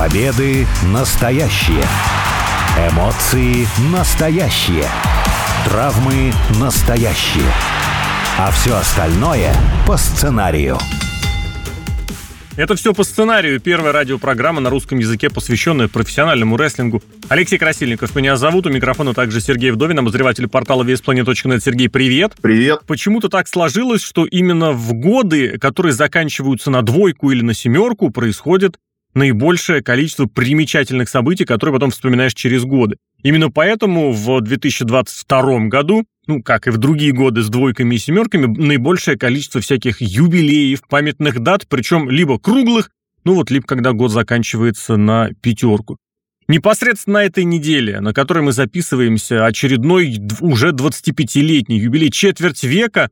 Победы настоящие. Эмоции настоящие. Травмы настоящие. А все остальное по сценарию. Это все по сценарию. Первая радиопрограмма на русском языке, посвященная профессиональному рестлингу. Алексей Красильников меня зовут. У микрофона также Сергей Вдовин, обозреватель портала VSplanet.net. Сергей, привет. Привет. Почему-то так сложилось, что именно в годы, которые заканчиваются на двойку или на семерку, происходит наибольшее количество примечательных событий, которые потом вспоминаешь через годы. Именно поэтому в 2022 году, как и в другие годы с двойками и семерками, наибольшее количество всяких юбилеев, памятных дат, причем либо круглых, либо когда год заканчивается на пятерку. Непосредственно на этой неделе, на которой мы записываемся, очередной уже 25-летний юбилей, четверть века,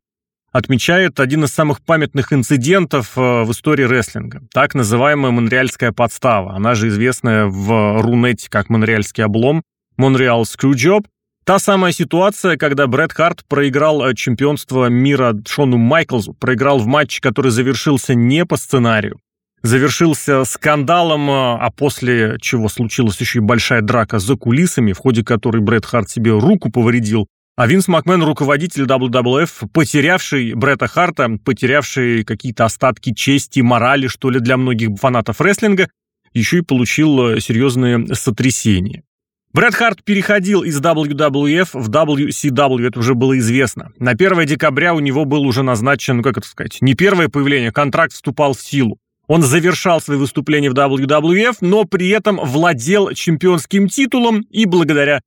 отмечает один из самых памятных инцидентов в истории рестлинга. Так называемая Монреальская подстава, она же известная в Рунете как Монреальский облом, Монреаль Скрюджоб. Та самая ситуация, когда Брет Харт проиграл чемпионство мира Шону Майклзу, проиграл в матче, который завершился не по сценарию, завершился скандалом, а после чего случилась еще и большая драка за кулисами, в ходе которой Брет Харт себе руку повредил, а Винс Макмэн, руководитель WWF, потерявший Брета Харта, потерявший какие-то остатки чести, морали, что ли, для многих фанатов рестлинга, еще и получил серьезные сотрясения. Брет Харт переходил из WWF в WCW, это уже было известно. На 1 декабря у него был уже назначен, не первое появление, контракт вступал в силу. Он завершал свои выступления в WWF, но при этом владел чемпионским титулом и благодаря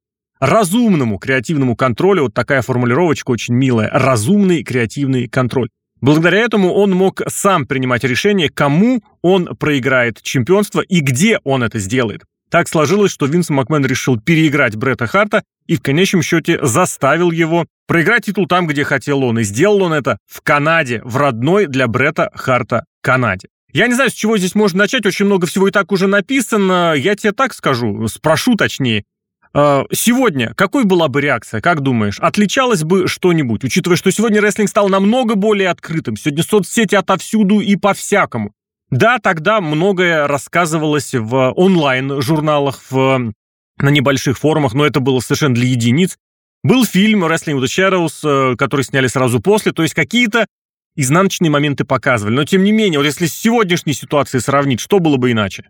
разумному креативному контролю, вот такая формулировочка очень милая, разумный креативный контроль. Благодаря этому он мог сам принимать решение, кому он проиграет чемпионство и где он это сделает. Так сложилось, что Винс Макмэн решил переиграть Бретта Харта и в конечном счете заставил его проиграть титул там, где хотел он. И сделал он это в Канаде, в родной для Бретта Харта Канаде. Я не знаю, с чего здесь можно начать, очень много всего и так уже написано. Я тебе так скажу, спрошу точнее. Сегодня какой была бы реакция, как думаешь? Отличалось бы что-нибудь, учитывая, что сегодня рестлинг стал намного более открытым. Сегодня соцсети отовсюду и по-всякому. Да, тогда многое рассказывалось в онлайн-журналах, на небольших форумах, но это было совершенно для единиц. Был фильм «Wrestling with the Shadows», который сняли сразу после, то есть какие-то изнаночные моменты показывали. Но, тем не менее, вот если с сегодняшней ситуацией сравнить, что было бы иначе?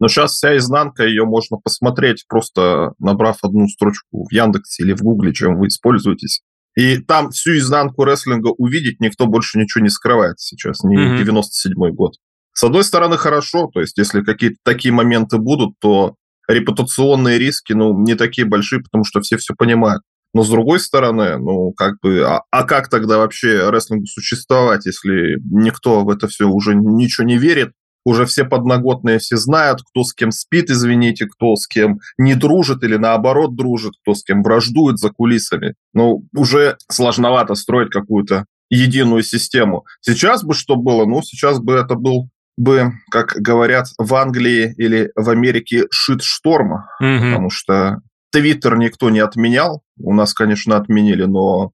Но сейчас вся изнанка, ее можно посмотреть, просто набрав одну строчку в Яндексе или в Гугле, чем вы используетесь. И там всю изнанку рестлинга увидеть, никто больше ничего не скрывает сейчас, не 97-й год. С одной стороны, хорошо, то есть если какие-то такие моменты будут, то репутационные риски, не такие большие, потому что все понимают. Но с другой стороны, как тогда вообще рестлингу существовать, если никто в это все уже ничего не верит, уже все подноготные все знают, кто с кем спит, извините, кто с кем не дружит или наоборот дружит, кто с кем враждует за кулисами. Уже сложновато строить какую-то единую систему. Сейчас бы что было? Сейчас бы это был, как говорят в Англии или в Америке, шит-шторм, потому что Твиттер никто не отменял, у нас, конечно, отменили, но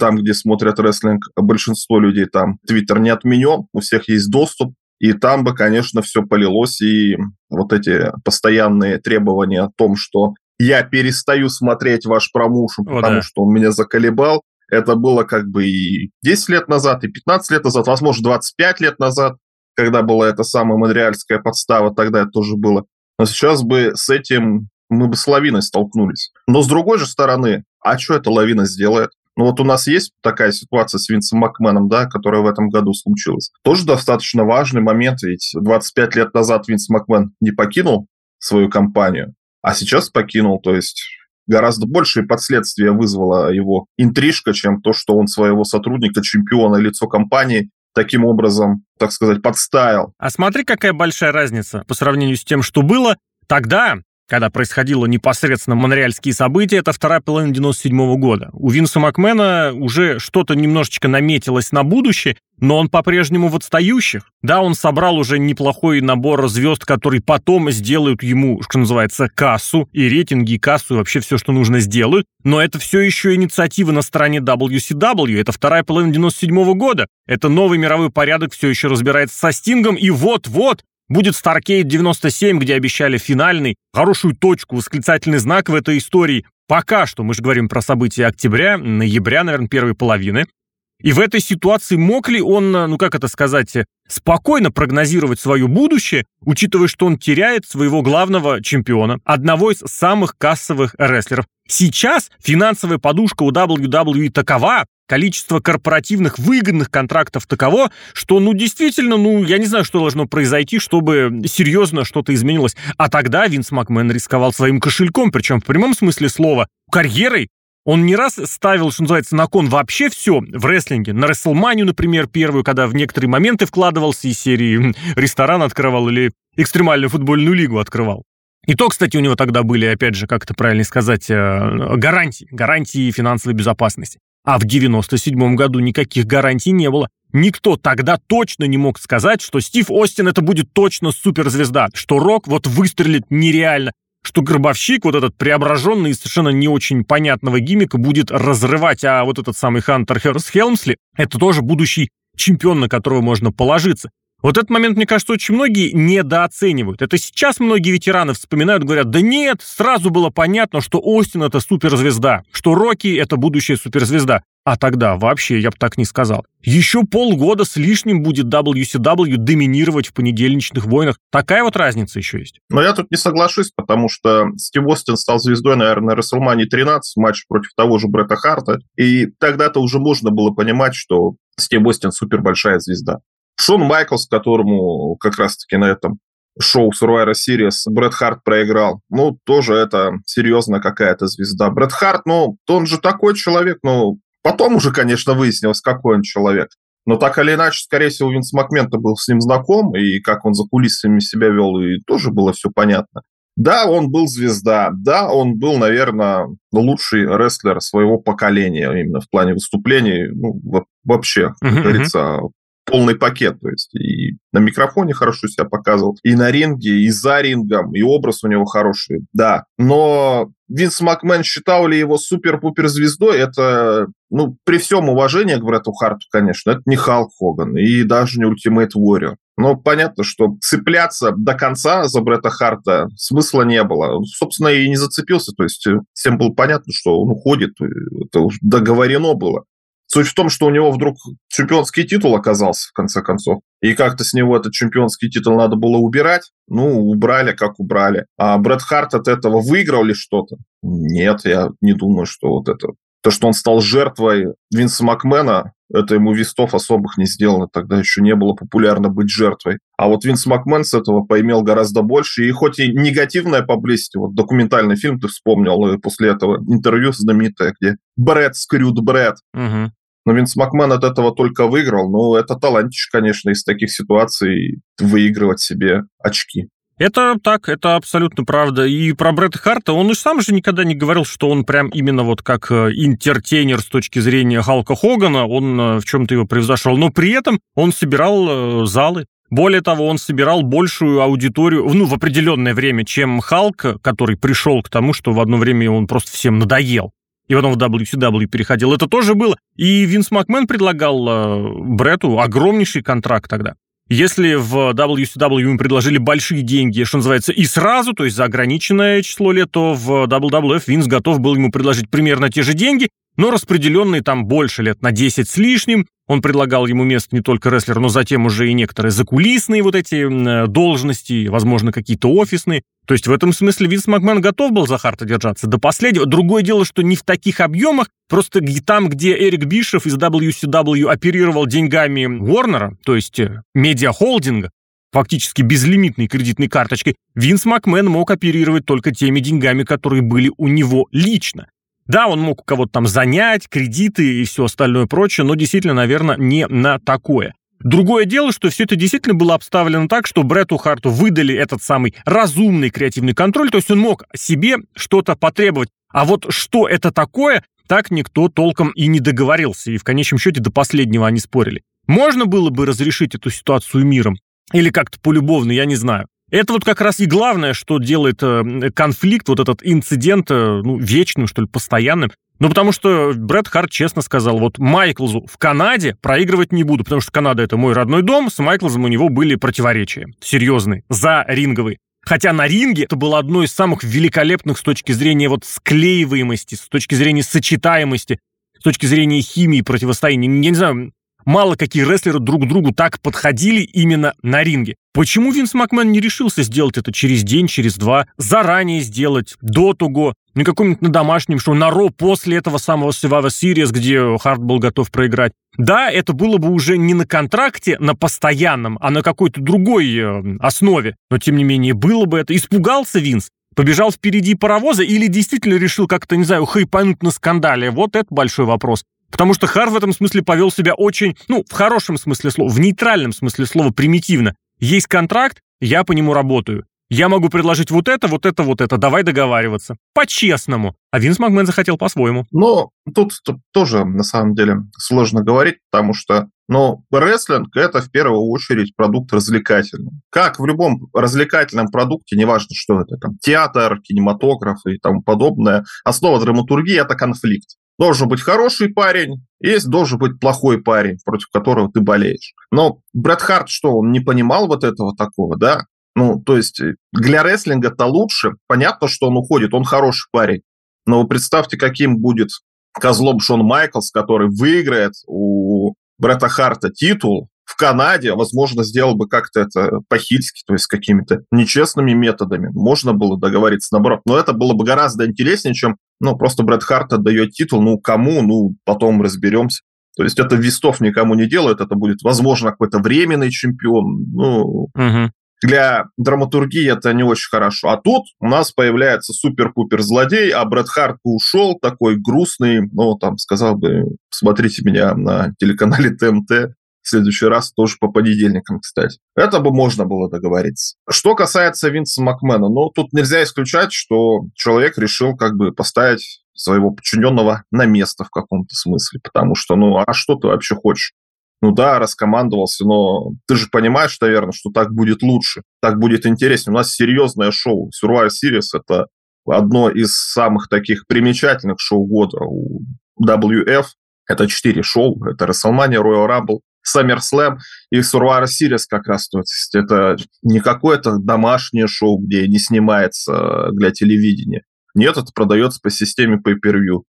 там, где смотрят рестлинг, большинство людей там Твиттер не отменен, у всех есть доступ, и там бы, конечно, все полилось, и вот эти постоянные требования о том, что я перестаю смотреть ваш промоушен, потому что он меня заколебал, это было и 10 лет назад, и 15 лет назад, возможно, 25 лет назад, когда была эта самая Монреальская подстава, тогда это тоже было. Но сейчас бы с этим мы бы с лавиной столкнулись. Но с другой же стороны, а что эта лавина сделает? У нас есть такая ситуация с Винсом Макмэном, да, которая в этом году случилась. Тоже достаточно важный момент, ведь 25 лет назад Винс Макмэн не покинул свою компанию, а сейчас покинул, то есть гораздо большие последствия вызвала его интрижка, чем то, что он своего сотрудника, чемпиона, лицо компании, таким образом, так сказать, подставил. А смотри, какая большая разница по сравнению с тем, что было тогда, когда происходило непосредственно монреальские события, это вторая половина 97 года. У Винса Макмэна уже что-то немножечко наметилось на будущее, но он по-прежнему в отстающих. Да, он собрал уже неплохой набор звезд, которые потом сделают ему, что называется, кассу, и рейтинги, и кассу, и вообще все, что нужно, сделают. Но это все еще инициатива на стороне WCW, это вторая половина 97 года. Это новый мировой порядок все еще разбирается со Стингом, и вот-вот Будет Starrcade 97, где обещали финальный, хорошую точку, восклицательный знак в этой истории. Пока что, мы же говорим про события октября, ноября, наверное, первой половины. И в этой ситуации мог ли он, спокойно прогнозировать свое будущее, учитывая, что он теряет своего главного чемпиона, одного из самых кассовых рестлеров. Сейчас финансовая подушка у WWE такова, количество корпоративных выгодных контрактов таково, что, я не знаю, что должно произойти, чтобы серьезно что-то изменилось. А тогда Винс Макмэн рисковал своим кошельком, причем в прямом смысле слова, карьерой. Он не раз ставил, на кон вообще все в рестлинге. На WrestleMania, например, первую, когда в некоторые моменты вкладывался из серии ресторан открывал или экстремальную футбольную лигу открывал. И то, кстати, у него тогда были, гарантии финансовой безопасности. А в 97 году никаких гарантий не было. Никто тогда точно не мог сказать, что Стив Остин это будет точно суперзвезда, что Рок выстрелит нереально, что Гробовщик, этот преображенный и совершенно не очень понятного гиммика, будет разрывать, а этот самый Хантер Хёрст Хелмсли, это тоже будущий чемпион, на которого можно положиться. Этот момент, мне кажется, очень многие недооценивают. Это сейчас многие ветераны вспоминают, говорят, да нет, сразу было понятно, что Остин — это суперзвезда, что Рокки — это будущая суперзвезда. А тогда вообще я бы так не сказал. Еще полгода с лишним будет WCW доминировать в понедельничных войнах. Такая разница еще есть. Но я тут не соглашусь, потому что Стив Остин стал звездой, наверное, на WrestleMania 13, матч против того же Брета Харта. И тогда-то уже можно было понимать, что Стив Остин супербольшая звезда. Шон Майклз, которому как раз-таки на этом шоу Survivor Series Брет Харт проиграл. Тоже это серьезно какая-то звезда. Брет Харт, он же такой человек, потом уже, конечно, выяснилось, какой он человек. Но так или иначе, скорее всего, Винс Макмен-то был с ним знаком, и как он за кулисами себя вел, и тоже было все понятно. Да, он был звезда, да, он был, наверное, лучший рестлер своего поколения, именно в плане выступлений, вообще, как говорится, полный пакет, то есть и на микрофоне хорошо себя показывал, и на ринге, и за рингом, и образ у него хороший, да. Но Винс Макмен считал ли его супер-пупер звездой, это, при всем уважении к Брету Харту, конечно, это не Халк Хоган и даже не Ultimate Warrior. Но понятно, что цепляться до конца за Брета Харта смысла не было. Собственно, и не зацепился, то есть всем было понятно, что он уходит, это уже договорено было. Суть в том, что у него вдруг чемпионский титул оказался, в конце концов. И как-то с него этот чемпионский титул надо было убирать. Убрали, как убрали. А Брет Харт от этого выиграл ли что-то? Нет, я не думаю, что это... То, что он стал жертвой Винса Макмена, это ему вестов особых не сделано. Тогда еще не было популярно быть жертвой. А вот Винс Макмен с этого поимел гораздо больше. И хоть и негативное поблизости, документальный фильм ты вспомнил, и после этого интервью знаменитое, где Брэд скрют Брэд. Но Винс Макмен от этого только выиграл. Это талантище, конечно, из таких ситуаций выигрывать себе очки. Это так, это абсолютно правда. И про Брэда Харта, он и сам же никогда не говорил, что он прям именно как интертейнер с точки зрения Халка Хогана, он в чем-то его превзошел. Но при этом он собирал залы. Более того, он собирал большую аудиторию, в определенное время, чем Халк, который пришел к тому, что в одно время он просто всем надоел. И потом в WCW переходил. Это тоже было. И Винс Макмен предлагал Брету огромнейший контракт тогда. Если в WCW ему предложили большие деньги, и сразу, то есть за ограниченное число лет, то в WWF Винс готов был ему предложить примерно те же деньги, но распределенные там больше лет, на 10 с лишним. Он предлагал ему место не только рестлер, но затем уже и некоторые закулисные эти должности, возможно, какие-то офисные. То есть в этом смысле Винс Макмен готов был за Харта держаться до последнего. Другое дело, что не в таких объемах, просто там, где Эрик Бишев из WCW оперировал деньгами Уорнера, то есть медиахолдинга, фактически безлимитной кредитной карточкой, Винс Макмен мог оперировать только теми деньгами, которые были у него лично. Да, он мог у кого-то там занять, кредиты и все остальное прочее, но действительно, наверное, не на такое. Другое дело, что все это действительно было обставлено так, что Брету Харту выдали этот самый разумный креативный контроль, то есть он мог себе что-то потребовать. А что это такое, так никто толком и не договорился, и в конечном счете до последнего они спорили. Можно было бы разрешить эту ситуацию миром? Или как-то полюбовно, я не знаю. Это как раз и главное, что делает конфликт, этот инцидент, вечным, постоянным. Ну, потому что Брет Харт честно сказал, вот Майклзу в Канаде проигрывать не буду, потому что Канада — это мой родной дом, с Майклзом у него были противоречия серьезные, за ринговые. Хотя на ринге это было одно из самых великолепных с точки зрения вот склеиваемости, с точки зрения сочетаемости, с точки зрения химии противостояния. Я не знаю, мало какие рестлеры друг к другу так подходили именно на ринге. Почему Винс Макмэн не решился сделать это через день, через два, заранее сделать, до того, на каком-нибудь на домашнем шоу, на Ро после этого самого Survivor Series, где Харт был готов проиграть? Да, это было бы уже не на контракте, на постоянном, а на какой-то другой основе. Но, тем не менее, было бы это. Испугался Винс? Побежал впереди паровоза? Или действительно решил как-то, не знаю, хайпануть на скандале? Вот это большой вопрос. Потому что Харт в этом смысле повел себя очень, ну, в хорошем смысле слова, в нейтральном смысле слова, примитивно. Есть контракт, я по нему работаю. Я могу предложить вот это, вот это, вот это. Давай договариваться. По-честному. А Винс Макмэн захотел по-своему. Ну, тут тоже, на самом деле, сложно говорить, потому что, ну, рестлинг – это, в первую очередь, продукт развлекательный. Как в любом развлекательном продукте, неважно, что это, там, театр, кинематограф и тому подобное, основа драматургии – это конфликт. Должен быть хороший парень, есть должен быть плохой парень, против которого ты болеешь. Но Брет Харт, что, он не понимал вот этого такого, да? Ну, то есть для рестлинга-то лучше. Понятно, что он уходит, он хороший парень. Но вы представьте, каким будет козлом Шон Майклз, который выиграет у Брета Харта титул в Канаде, возможно, сделал бы как-то это по-хильски, то есть какими-то нечестными методами. Можно было договориться наоборот. Но это было бы гораздо интереснее, чем ну, просто Брет Харт отдает титул, ну, кому, ну, потом разберемся. То есть это вестов никому не делает, это будет, возможно, какой-то временный чемпион. Ну, для драматургии это не очень хорошо. А тут у нас появляется супер-пупер злодей, а Брет Харт ушел такой грустный, ну, там, сказал бы, смотрите меня на телеканале ТМТ. В следующий раз тоже по понедельникам, кстати. Это бы можно было договориться. Что касается Винса Макмэна, ну, тут нельзя исключать, что человек решил как бы поставить своего подчиненного на место в каком-то смысле, потому что, ну, а что ты вообще хочешь? Ну да, раскомандовался, но ты же понимаешь, наверное, что так будет лучше, так будет интереснее. У нас серьезное шоу. Survivor Series — это одно из самых таких примечательных шоу года у WWF. Это 4 шоу. Это WrestleMania, Royal Rumble, SummerSlam и Survivor Series как раз. То есть это не какое-то домашнее шоу, где не снимается для телевидения. Нет, это продается по системе pay-per-view.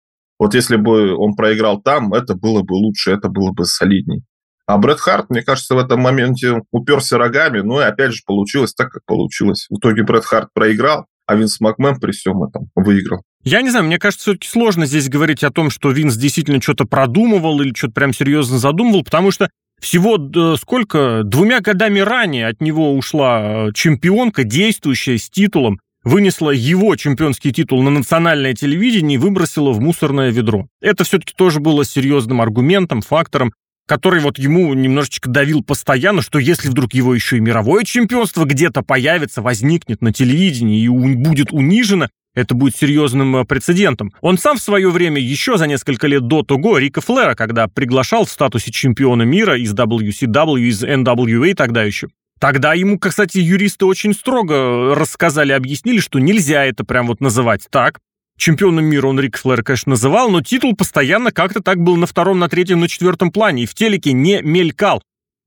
Вот если бы он проиграл там, это было бы лучше, это было бы солидней. А Брет Харт, мне кажется, в этом моменте уперся рогами, ну и опять же получилось так, как получилось. В итоге Брет Харт проиграл, а Винс Макмэн при всем этом выиграл. Я не знаю, мне кажется, все-таки сложно здесь говорить о том, что Винс действительно что-то продумывал или что-то прям серьезно задумывал, потому что всего сколько? 2 годами ранее от него ушла чемпионка, действующая с титулом, вынесла его чемпионский титул на национальное телевидение и выбросила в мусорное ведро. Это все-таки тоже было серьезным аргументом, фактором, который вот ему немножечко давил постоянно, что если вдруг его еще и мировое чемпионство где-то появится, возникнет на телевидении и будет унижено, это будет серьезным прецедентом. Он сам в свое время еще за несколько лет до того Рика Флера, когда приглашал в статусе чемпиона мира из WCW, из NWA тогда еще. Тогда ему, кстати, юристы очень строго рассказали, объяснили, что нельзя это прям вот называть так. Чемпионом мира он Рик Флер, конечно, называл, но титул постоянно как-то так был на втором, на третьем, на четвертом плане, и в телеке не мелькал.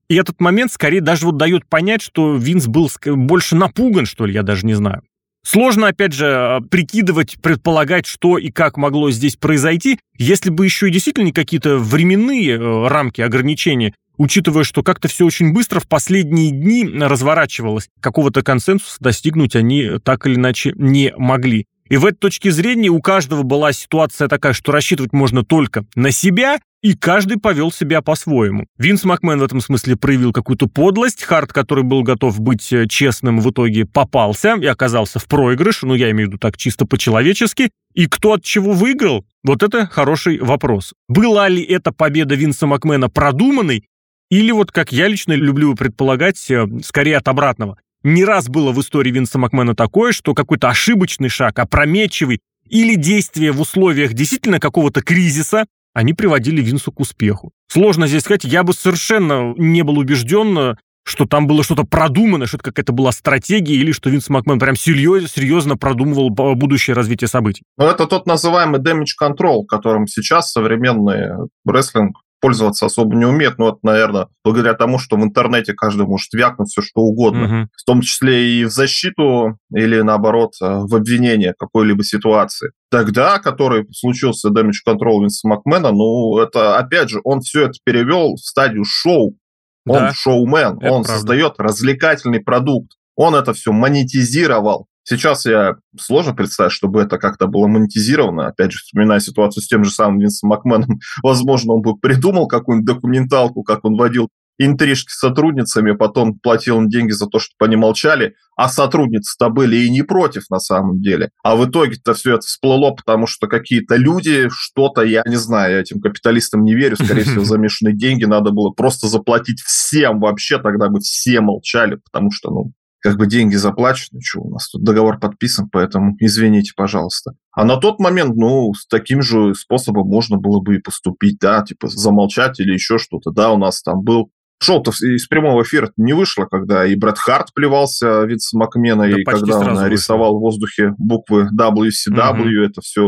И этот момент скорее даже вот дает понять, что Винс был больше напуган, что ли, я даже не знаю. Сложно, опять же, прикидывать, предполагать, что и как могло здесь произойти, если бы еще и действительно какие-то временные рамки, ограничения, учитывая, что как-то все очень быстро в последние дни разворачивалось. Какого-то консенсуса достигнуть они так или иначе не могли. И в этой точке зрения у каждого была ситуация такая, что рассчитывать можно только на себя, и каждый повел себя по-своему. Винс Макмэн в этом смысле проявил какую-то подлость. Харт, который был готов быть честным, в итоге попался и оказался в проигрыше. Ну, я имею в виду так чисто по-человечески. И кто от чего выиграл? Вот это хороший вопрос. Была ли эта победа Винса Макмэна продуманной? Или вот, как я лично люблю предполагать, скорее от обратного. Не раз было в истории Винса Макмэна такое, что какой-то ошибочный шаг, опрометчивый или действие в условиях действительно какого-то кризиса, они приводили Винсу к успеху. Сложно здесь сказать, я бы совершенно не был убежден, что там было что-то продумано, что это какая-то была стратегия, или что Винс Макмэн прям серьезно продумывал будущее развитие событий. Ну, это тот называемый damage control, которым сейчас современный рестлинг пользоваться особо не умеет, но это, наверное, благодаря тому, что в интернете каждый может вякнуть все, что угодно, в том числе и в защиту или, наоборот, в обвинение какой-либо ситуации. Тогда, который случился damage control Винса Макмэна, ну, это, опять же, он все это перевел в стадию шоу. Он шоумен, это он правда. Создает развлекательный продукт, он это все монетизировал. Сейчас я сложно представить, чтобы это как-то было монетизировано. Опять же, вспоминая ситуацию с тем же самым Винсом Макмэном, возможно, он бы придумал какую-нибудь документалку, как он водил интрижки с сотрудницами, потом платил им деньги за то, чтобы они молчали, а сотрудницы-то были и не против на самом деле. А в итоге-то все это всплыло, потому что какие-то люди, что-то, я не знаю, я этим капиталистам не верю, скорее всего, замешаны деньги, надо было просто заплатить всем вообще, тогда бы все молчали, потому что, ну, как бы деньги заплачены, что у нас тут договор подписан, поэтому извините, пожалуйста. А на тот момент, ну, с таким же способом можно было бы и поступить, да, типа замолчать или еще что-то, да, у нас там был. Шоу-то из прямого эфира не вышло, когда и Брет Харт плевался Винса Макмэна, да, и когда он рисовал в воздухе буквы WCW, это все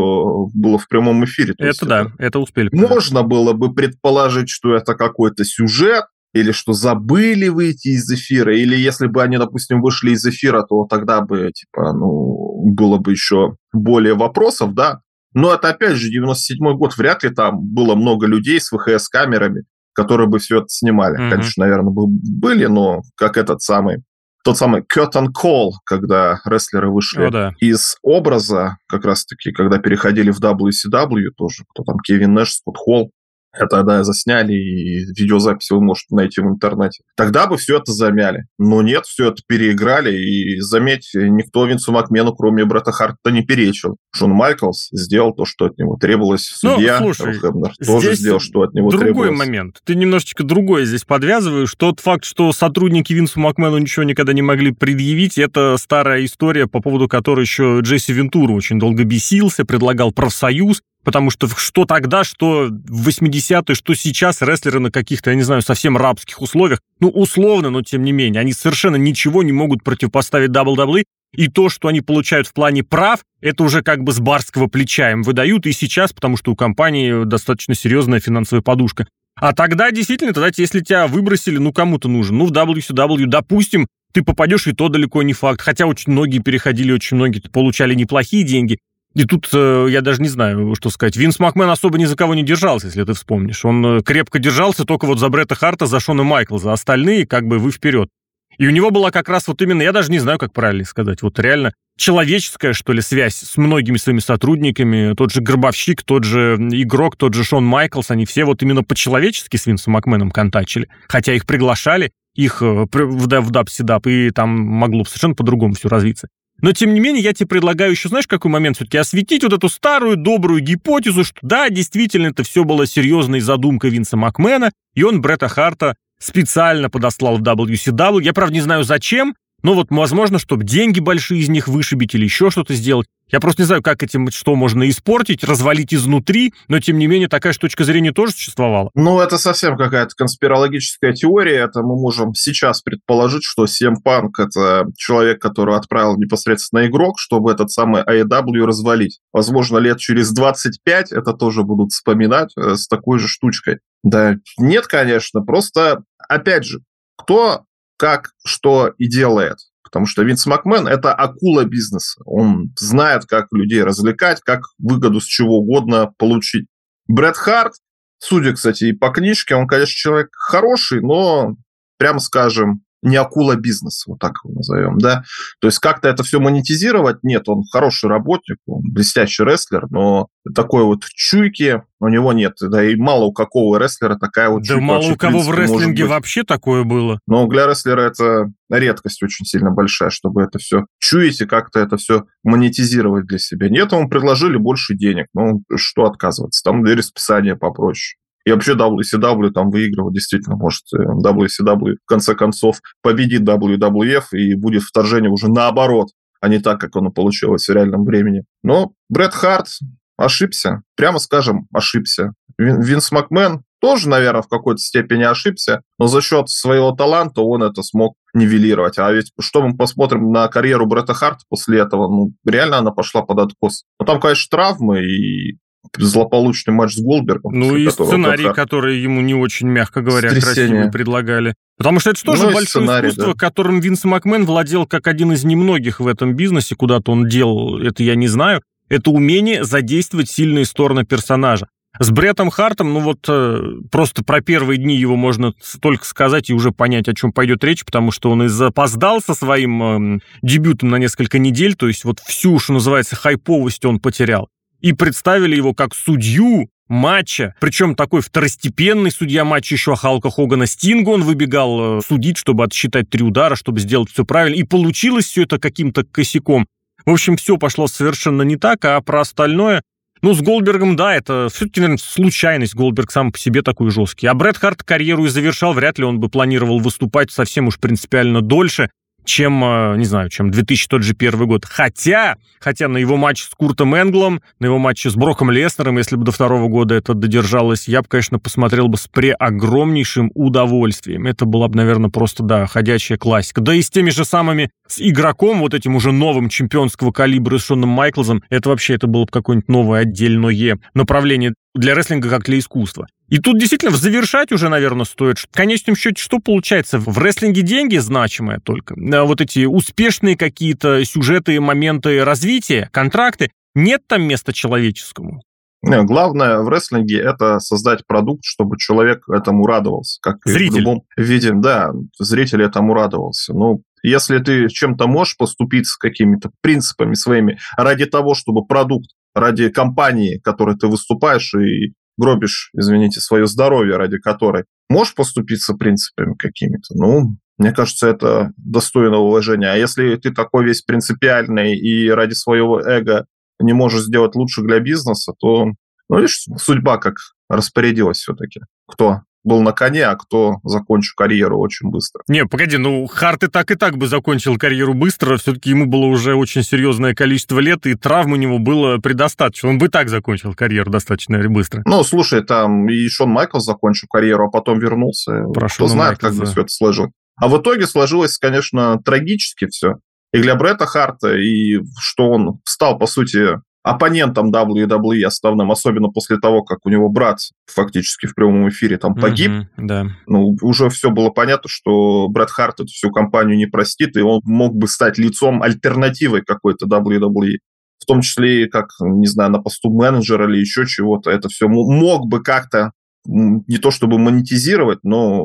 было в прямом эфире. Это да, это успели. Можно было бы предположить, что это какой-то сюжет, или что забыли выйти из эфира, или если бы они, допустим, вышли из эфира, то тогда бы, типа, ну, было бы еще более вопросов, да. Но это, опять же, 97-й год, вряд ли там было много людей с ВХС-камерами, которые бы все это снимали. Конечно, наверное, были, но как тот самый curtain call, когда рестлеры вышли из образа, как раз-таки, когда переходили в WCW тоже, кто там, Кевин Нэш, Скотт Холл, это, да, засняли, и видеозаписи вы можете найти в интернете. Тогда бы все это замяли. Но нет, все это переиграли, и, заметь, никто Винсу Макмену, кроме Брета Харта, не перечил. Шон Майклз сделал то, что от него требовалось. Судья, ну, слушай, Хэмнер, тоже сделал, что от него требовалось. Другой момент. Ты немножечко другое здесь подвязываешь. Тот факт, что сотрудники Винсу Макмену ничего никогда не могли предъявить, это старая история, по поводу которой еще Джесси Вентура очень долго бесился, предлагал профсоюз. Потому что что тогда, что в 80-е, что сейчас рестлеры на каких-то, я не знаю, совсем рабских условиях, ну, условно, но тем не менее, они совершенно ничего не могут противопоставить WWE, и то, что они получают в плане прав, это уже как бы с барского плеча им выдают и сейчас, потому что у компании достаточно серьезная финансовая подушка. А тогда, действительно, тогда, если тебя выбросили, ну, кому ты нужен? Ну, в WCW, допустим, ты попадешь, и то далеко не факт, хотя очень многие переходили, очень многие получали неплохие деньги. И тут я даже не знаю, что сказать. Винс Макмэн особо ни за кого не держался, если ты вспомнишь. Он крепко держался только вот за Бретта Харта, за Шона Майклза. Остальные как бы вы вперед. И у него была как раз вот именно, я даже не знаю, как правильно сказать, вот реально человеческая, что ли, связь с многими своими сотрудниками. Тот же Гробовщик, тот же Игрок, тот же Шон Майклз. Они все вот именно по-человечески с Винсом Макмэном контачили. Хотя их приглашали, их в даб-сидап, и там могло бы совершенно по-другому все развиться. Но, тем не менее, я тебе предлагаю еще, знаешь, какой момент все-таки осветить вот эту старую добрую гипотезу, что да, действительно, это все было серьезной задумкой Винса Макмэна, и он Бретта Харта специально подослал в WCW. Я, правда, не знаю, зачем, но вот, возможно, чтобы деньги большие из них вышибить или еще что-то сделать. Я просто не знаю, как этим что можно испортить, развалить изнутри, но, тем не менее, такая же точка зрения тоже существовала. Ну, это совсем какая-то конспирологическая теория. Это мы можем сейчас предположить, что CM Punk — это человек, которого отправил непосредственно Игрок, чтобы этот самый AEW развалить. Возможно, лет через 25 это тоже будут вспоминать с такой же штучкой. Да нет, конечно, просто, опять же, кто как что и делает. Потому что Винс Макмэн – это акула бизнеса. Он знает, как людей развлекать, как выгоду с чего угодно получить. Брэд Харт, судя, кстати, и по книжке, он, конечно, человек хороший, но, прямо скажем, не акула бизнеса, вот так его назовем, да. То есть как-то это все монетизировать? Нет, он хороший работник, он блестящий рестлер, но такой вот чуйки у него нет. Да и мало у какого рестлера такая вот чуйка. Да мало у кого в рестлинге вообще такое было. Но для рестлера это редкость очень сильно большая, чтобы это все чуять и как-то это все монетизировать для себя. Нет, ему предложили больше денег, ну что отказываться, там и расписание попроще. И вообще WCW там выигрывать действительно может. WCW в конце концов победит WWF, и будет вторжение уже наоборот, а не так, как оно получилось в реальном времени. Но Брэд Харт ошибся, прямо скажем, ошибся. Винс Макмэн тоже, наверное, в какой-то степени ошибся, но за счет своего таланта он это смог нивелировать. А ведь что мы посмотрим на карьеру Брета Харта после этого? Ну, реально она пошла под откос. Но там, конечно, травмы и злополучный матч с Голдбергом. Ну и сценарий, который ему не очень, мягко говоря, красиво предлагали. Потому что это тоже большое искусство, которым Винс Макмэн владел как один из немногих в этом бизнесе. Куда-то он делал, это я не знаю. Это умение задействовать сильные стороны персонажа. С Бретом Хартом, ну вот просто про первые дни его можно только сказать и уже понять, о чем пойдет речь, потому что он и запоздал со своим дебютом на несколько недель, то есть вот всю, что называется, хайповость он потерял. И представили его как судью матча, причем такой второстепенный судья матча еще Халка Хогана Стинга, он выбегал судить, чтобы отсчитать 3 удара, чтобы сделать все правильно, и получилось все это каким-то косяком. В общем, все пошло совершенно не так, а про остальное... Ну, с Голдбергом, да, это все-таки, наверное, случайность. Голдберг сам по себе такой жесткий. А Брет Харт карьеру и завершал, вряд ли он бы планировал выступать совсем уж принципиально дольше, чем, не знаю, чем 2001 год. Хотя на его матче с Куртом Энглом, на его матче с Броком Леснером, если бы до 2-го года это додержалось, я бы, конечно, посмотрел бы с преогромнейшим удовольствием. Это была бы, наверное, просто, да, ходячая классика. Да и с теми же самыми, с Игроком, вот этим уже новым чемпионского калибра, с Шоном Майклзом, это вообще, это было бы какое-нибудь новое отдельное направление для рестлинга, как для искусства. И тут действительно завершать уже, наверное, стоит. В конечном счете, что получается? В рестлинге деньги значимые только. Вот эти успешные какие-то сюжеты, моменты развития, контракты. Нет там места человеческому. Главное в рестлинге — это создать продукт, чтобы человек этому радовался. Как зритель. В любом виде, да, зритель этому радовался. Ну, если ты чем-то можешь поступить с какими-то принципами своими ради того, чтобы продукт, ради компании, которой ты выступаешь и гробишь, извините, свое здоровье, ради которой можешь поступиться принципами какими-то, ну, мне кажется, это достойно уважения. А если ты такой весь принципиальный и ради своего эго не можешь сделать лучше для бизнеса, то, ну, видишь, судьба как распорядилась все-таки. Кто был на коне, а кто закончил карьеру очень быстро. Не, погоди, ну, Харт и так бы закончил карьеру быстро, все-таки ему было уже очень серьезное количество лет, и травм у него было предостаточно. Он бы и так закончил карьеру достаточно быстро. Ну, слушай, там и Шон Майклз закончил карьеру, а потом вернулся. Про Шона Кто знает, Майклза. Как бы все это сложилось. А в итоге сложилось, конечно, трагически все. И для Брета Харта, и что он стал, по сути, оппонентом WWE основным, особенно после того, как у него брат фактически в прямом эфире там погиб. Да. Ну, уже все было понятно, что Брет Харт эту всю компанию не простит, и он мог бы стать лицом альтернативой какой-то WWE. В том числе, как, не знаю, на посту менеджера или еще чего-то. Это все мог бы как-то, не то чтобы монетизировать, но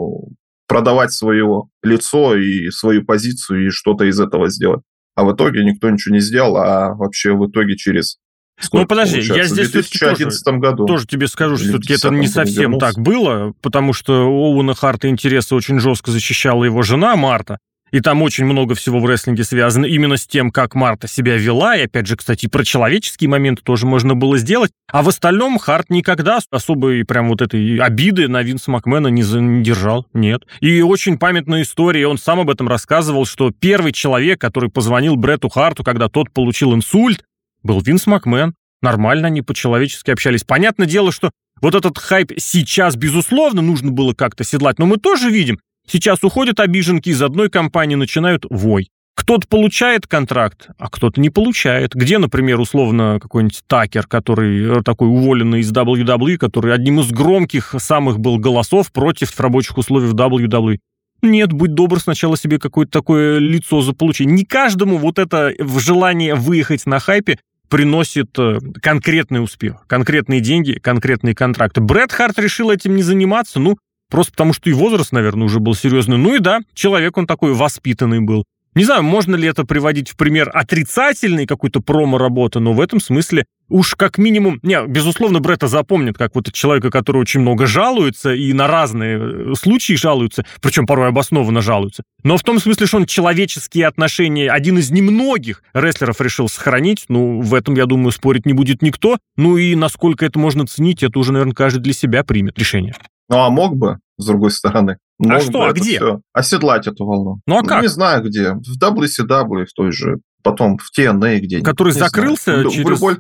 продавать свое лицо и свою позицию, и что-то из этого сделать. А в итоге никто ничего не сделал, а вообще в итоге через... Сколько, ну, подожди, я здесь в 2011 году. Тоже тебе скажу, что все-таки это не совсем так было, потому что у Оуэна Харта интересы очень жестко защищала его жена Марта, и там очень много всего в рестлинге связано именно с тем, как Марта себя вела, и опять же, кстати, про человеческие моменты тоже можно было сделать, а в остальном Харт никогда особой прям вот этой обиды на Винса Макмэна не держал, нет. И очень памятная история, он сам об этом рассказывал, что первый человек, который позвонил Брету Харту, когда тот получил инсульт, был Винс Макмэн. Нормально они по-человечески общались. Понятное дело, что вот этот хайп сейчас, безусловно, нужно было как-то седлать. Но мы тоже видим, сейчас уходят обиженки из одной компании, начинают вой. Кто-то получает контракт, а кто-то не получает. Где, например, условно какой-нибудь Такер, который такой уволенный из WWE, который одним из громких самых был голосов против рабочих условий в WWE. Нет, будь добр, сначала себе какое-то такое лицо заполучи. Не каждому вот это желание выехать на хайпе приносит конкретный успех, конкретные деньги, конкретные контракты. Брет Харт решил этим не заниматься, ну, просто потому что и возраст, наверное, уже был серьезный. Ну и да, человек он такой воспитанный был. Не знаю, можно ли это приводить в пример отрицательной какой-то промо-работы, но в этом смысле уж как минимум... Не, безусловно, Бретта запомнят как вот человека, который очень много жалуется и на разные случаи жалуется, причем порой обоснованно жалуется. Но в том смысле, что он человеческие отношения, один из немногих рестлеров решил сохранить, ну, в этом, я думаю, спорить не будет никто. Ну и насколько это можно ценить, это уже, наверное, каждый для себя примет решение. Ну а мог бы, с другой стороны... А что, а где? Оседлать эту волну. Ну, а как? Ну, не знаю, где. В WCW, в той же, потом в TNA где-нибудь. Который закрылся через год?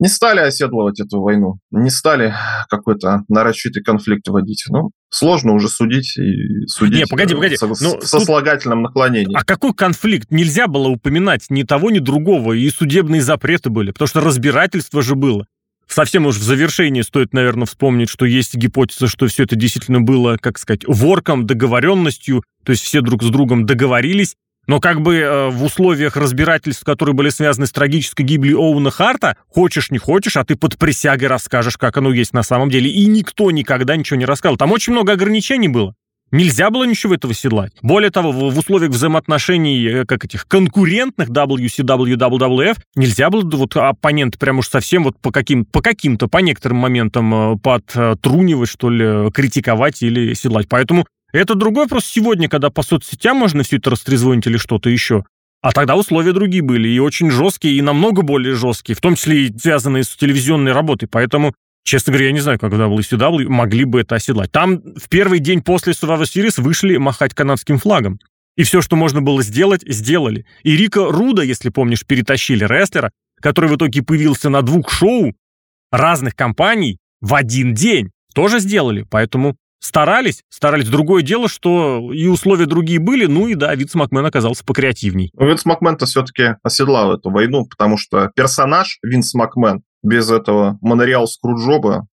не стали оседлывать эту войну, не стали какой-то нарочитый конфликт вводить. Ну, сложно уже судить и судить. Не, погоди. В сослагательном наклонении. А какой конфликт? Нельзя было упоминать ни того, ни другого, и судебные запреты были, потому что разбирательство же было. Совсем уж в завершении стоит, наверное, вспомнить, что есть гипотеза, что все это действительно было, как сказать, ворком, договоренностью, то есть все друг с другом договорились, но как бы в условиях разбирательств, которые были связаны с трагической гибелью Оуэна Харта, хочешь не хочешь, а ты под присягой расскажешь, как оно есть на самом деле, и никто никогда ничего не рассказал. Там очень много ограничений было. Нельзя было ничего этого седлать. Более того, в условиях взаимоотношений, как этих конкурентных WCW, WWF, нельзя было вот оппонента прям уж совсем вот по некоторым моментам подтрунивать, что ли, критиковать или седлать. Поэтому это другой вопрос сегодня, когда по соцсетям можно все это растрезвонить или что-то еще. А тогда условия другие были, и очень жесткие, и намного более жесткие, в том числе и связанные с телевизионной работой. Поэтому, честно говоря, я не знаю, как WCW могли бы это оседлать. Там в первый день после Survivor Series вышли махать канадским флагом. И все, что можно было сделать, сделали. И Рика Руда, если помнишь, перетащили рестлера, который в итоге появился на 2 шоу разных компаний в один день. Тоже сделали, поэтому старались. Другое дело, что и условия другие были, ну и да, Винс Макмэн оказался покреативней. Винс Макмэн-то все-таки оседлал эту войну, потому что персонаж Винс Макмэн без этого Монреал Скруджоба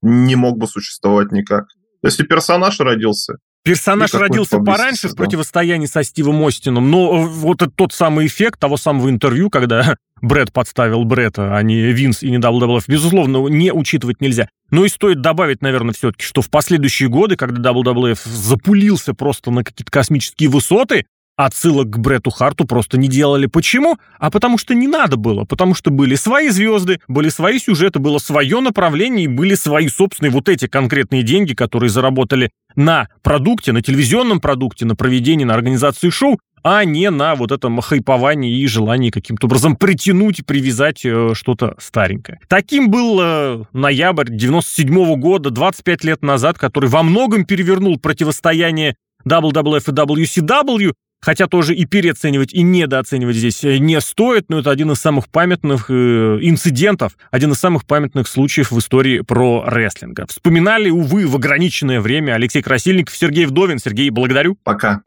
не мог бы существовать никак. То есть и персонаж родился. Персонаж родился пораньше в противостоянии со Стивом Остином, но вот это тот самый эффект того самого интервью, когда Брет подставил Брета, а не Винс и не WWF, безусловно, не учитывать нельзя. Но и стоит добавить, наверное, все-таки, что в последующие годы, когда WWF запулился просто на какие-то космические высоты, отсылок к Брету Харту просто не делали. Почему? А потому что не надо было. Потому что были свои звезды, были свои сюжеты, было свое направление, и были свои собственные вот эти конкретные деньги, которые заработали на продукте, на телевизионном продукте, на проведении, на организации шоу, а не на вот этом хайповании и желании каким-то образом притянуть и привязать что-то старенькое. Таким был ноябрь 97 года, 25 лет назад, который во многом перевернул противостояние WWF и WCW. Хотя тоже и переоценивать, и недооценивать здесь не стоит, но это один из самых памятных инцидентов, один из самых памятных случаев в истории про рестлинга. Вспоминали, увы, в ограниченное время Алексей Красильников, Сергей Вдовин. Сергей, благодарю. Пока.